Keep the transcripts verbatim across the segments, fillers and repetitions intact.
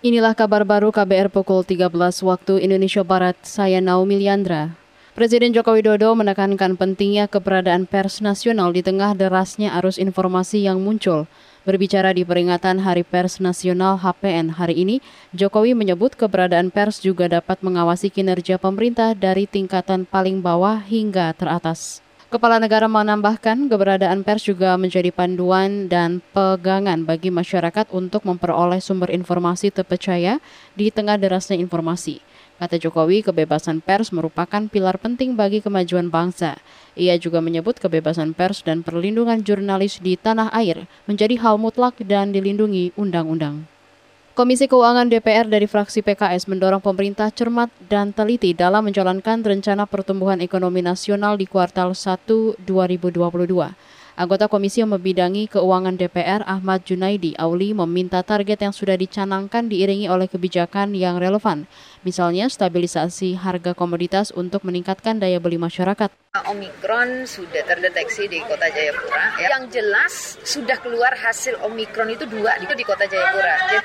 Inilah kabar baru K B R pukul tiga belas waktu Indonesia Barat, saya Naomi Leandra. Presiden Joko Widodo menekankan pentingnya keberadaan pers nasional di tengah derasnya arus informasi yang muncul. Berbicara di peringatan Hari Pers Nasional H P N hari ini, Jokowi menyebut keberadaan pers juga dapat mengawasi kinerja pemerintah dari tingkatan paling bawah hingga teratas. Kepala negara menambahkan keberadaan pers juga menjadi panduan dan pegangan bagi masyarakat untuk memperoleh sumber informasi terpercaya di tengah derasnya informasi. Kata Jokowi, kebebasan pers merupakan pilar penting bagi kemajuan bangsa. Ia juga menyebut kebebasan pers dan perlindungan jurnalis di tanah air menjadi hal mutlak dan dilindungi undang-undang. Komisi Keuangan D P R dari fraksi P K S mendorong pemerintah cermat dan teliti dalam menjalankan rencana pertumbuhan ekonomi nasional di kuartal satu dua ribu dua puluh dua. Anggota komisi yang membidangi keuangan D P R Ahmad Junaidi Auli meminta target yang sudah dicanangkan diiringi oleh kebijakan yang relevan, misalnya stabilisasi harga komoditas untuk meningkatkan daya beli masyarakat. Omicron sudah terdeteksi di kota Jayapura. Yang jelas sudah keluar hasil Omicron itu dua itu di kota Jayapura. Jadi,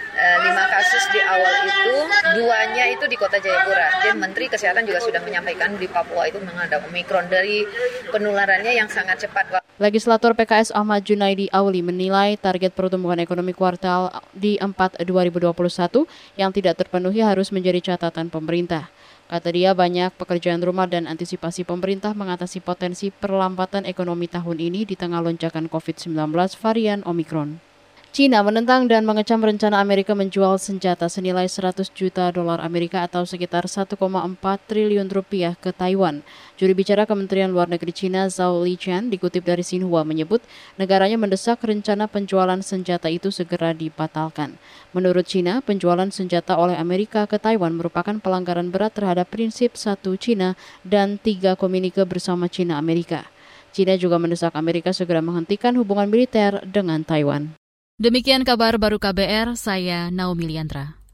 lima kasus di awal itu, duanya itu di kota Jayapura. Dan Menteri Kesehatan juga sudah menyampaikan di Papua itu menghadap Omicron dari penularannya yang sangat cepat. Legislator P K S Ahmad Junaidi Auli menilai target pertumbuhan ekonomi kuartal di empat dua ribu dua puluh satu yang tidak terpenuhi harus menjadi catatan pemerintah. Kata dia, banyak pekerjaan rumah dan antisipasi pemerintah mengatasi potensi perlambatan ekonomi tahun ini di tengah lonjakan covid sembilan belas varian Omicron. China menentang dan mengecam rencana Amerika menjual senjata senilai seratus juta dolar Amerika atau sekitar satu koma empat triliun rupiah ke Taiwan. Juru bicara Kementerian Luar Negeri China, Zhao Lijian, dikutip dari Xinhua, menyebut negaranya mendesak rencana penjualan senjata itu segera dibatalkan. Menurut China, penjualan senjata oleh Amerika ke Taiwan merupakan pelanggaran berat terhadap prinsip satu China dan tiga komunike bersama China Amerika. China juga mendesak Amerika segera menghentikan hubungan militer dengan Taiwan. Demikian kabar baru K B R, saya Naomi Leandra.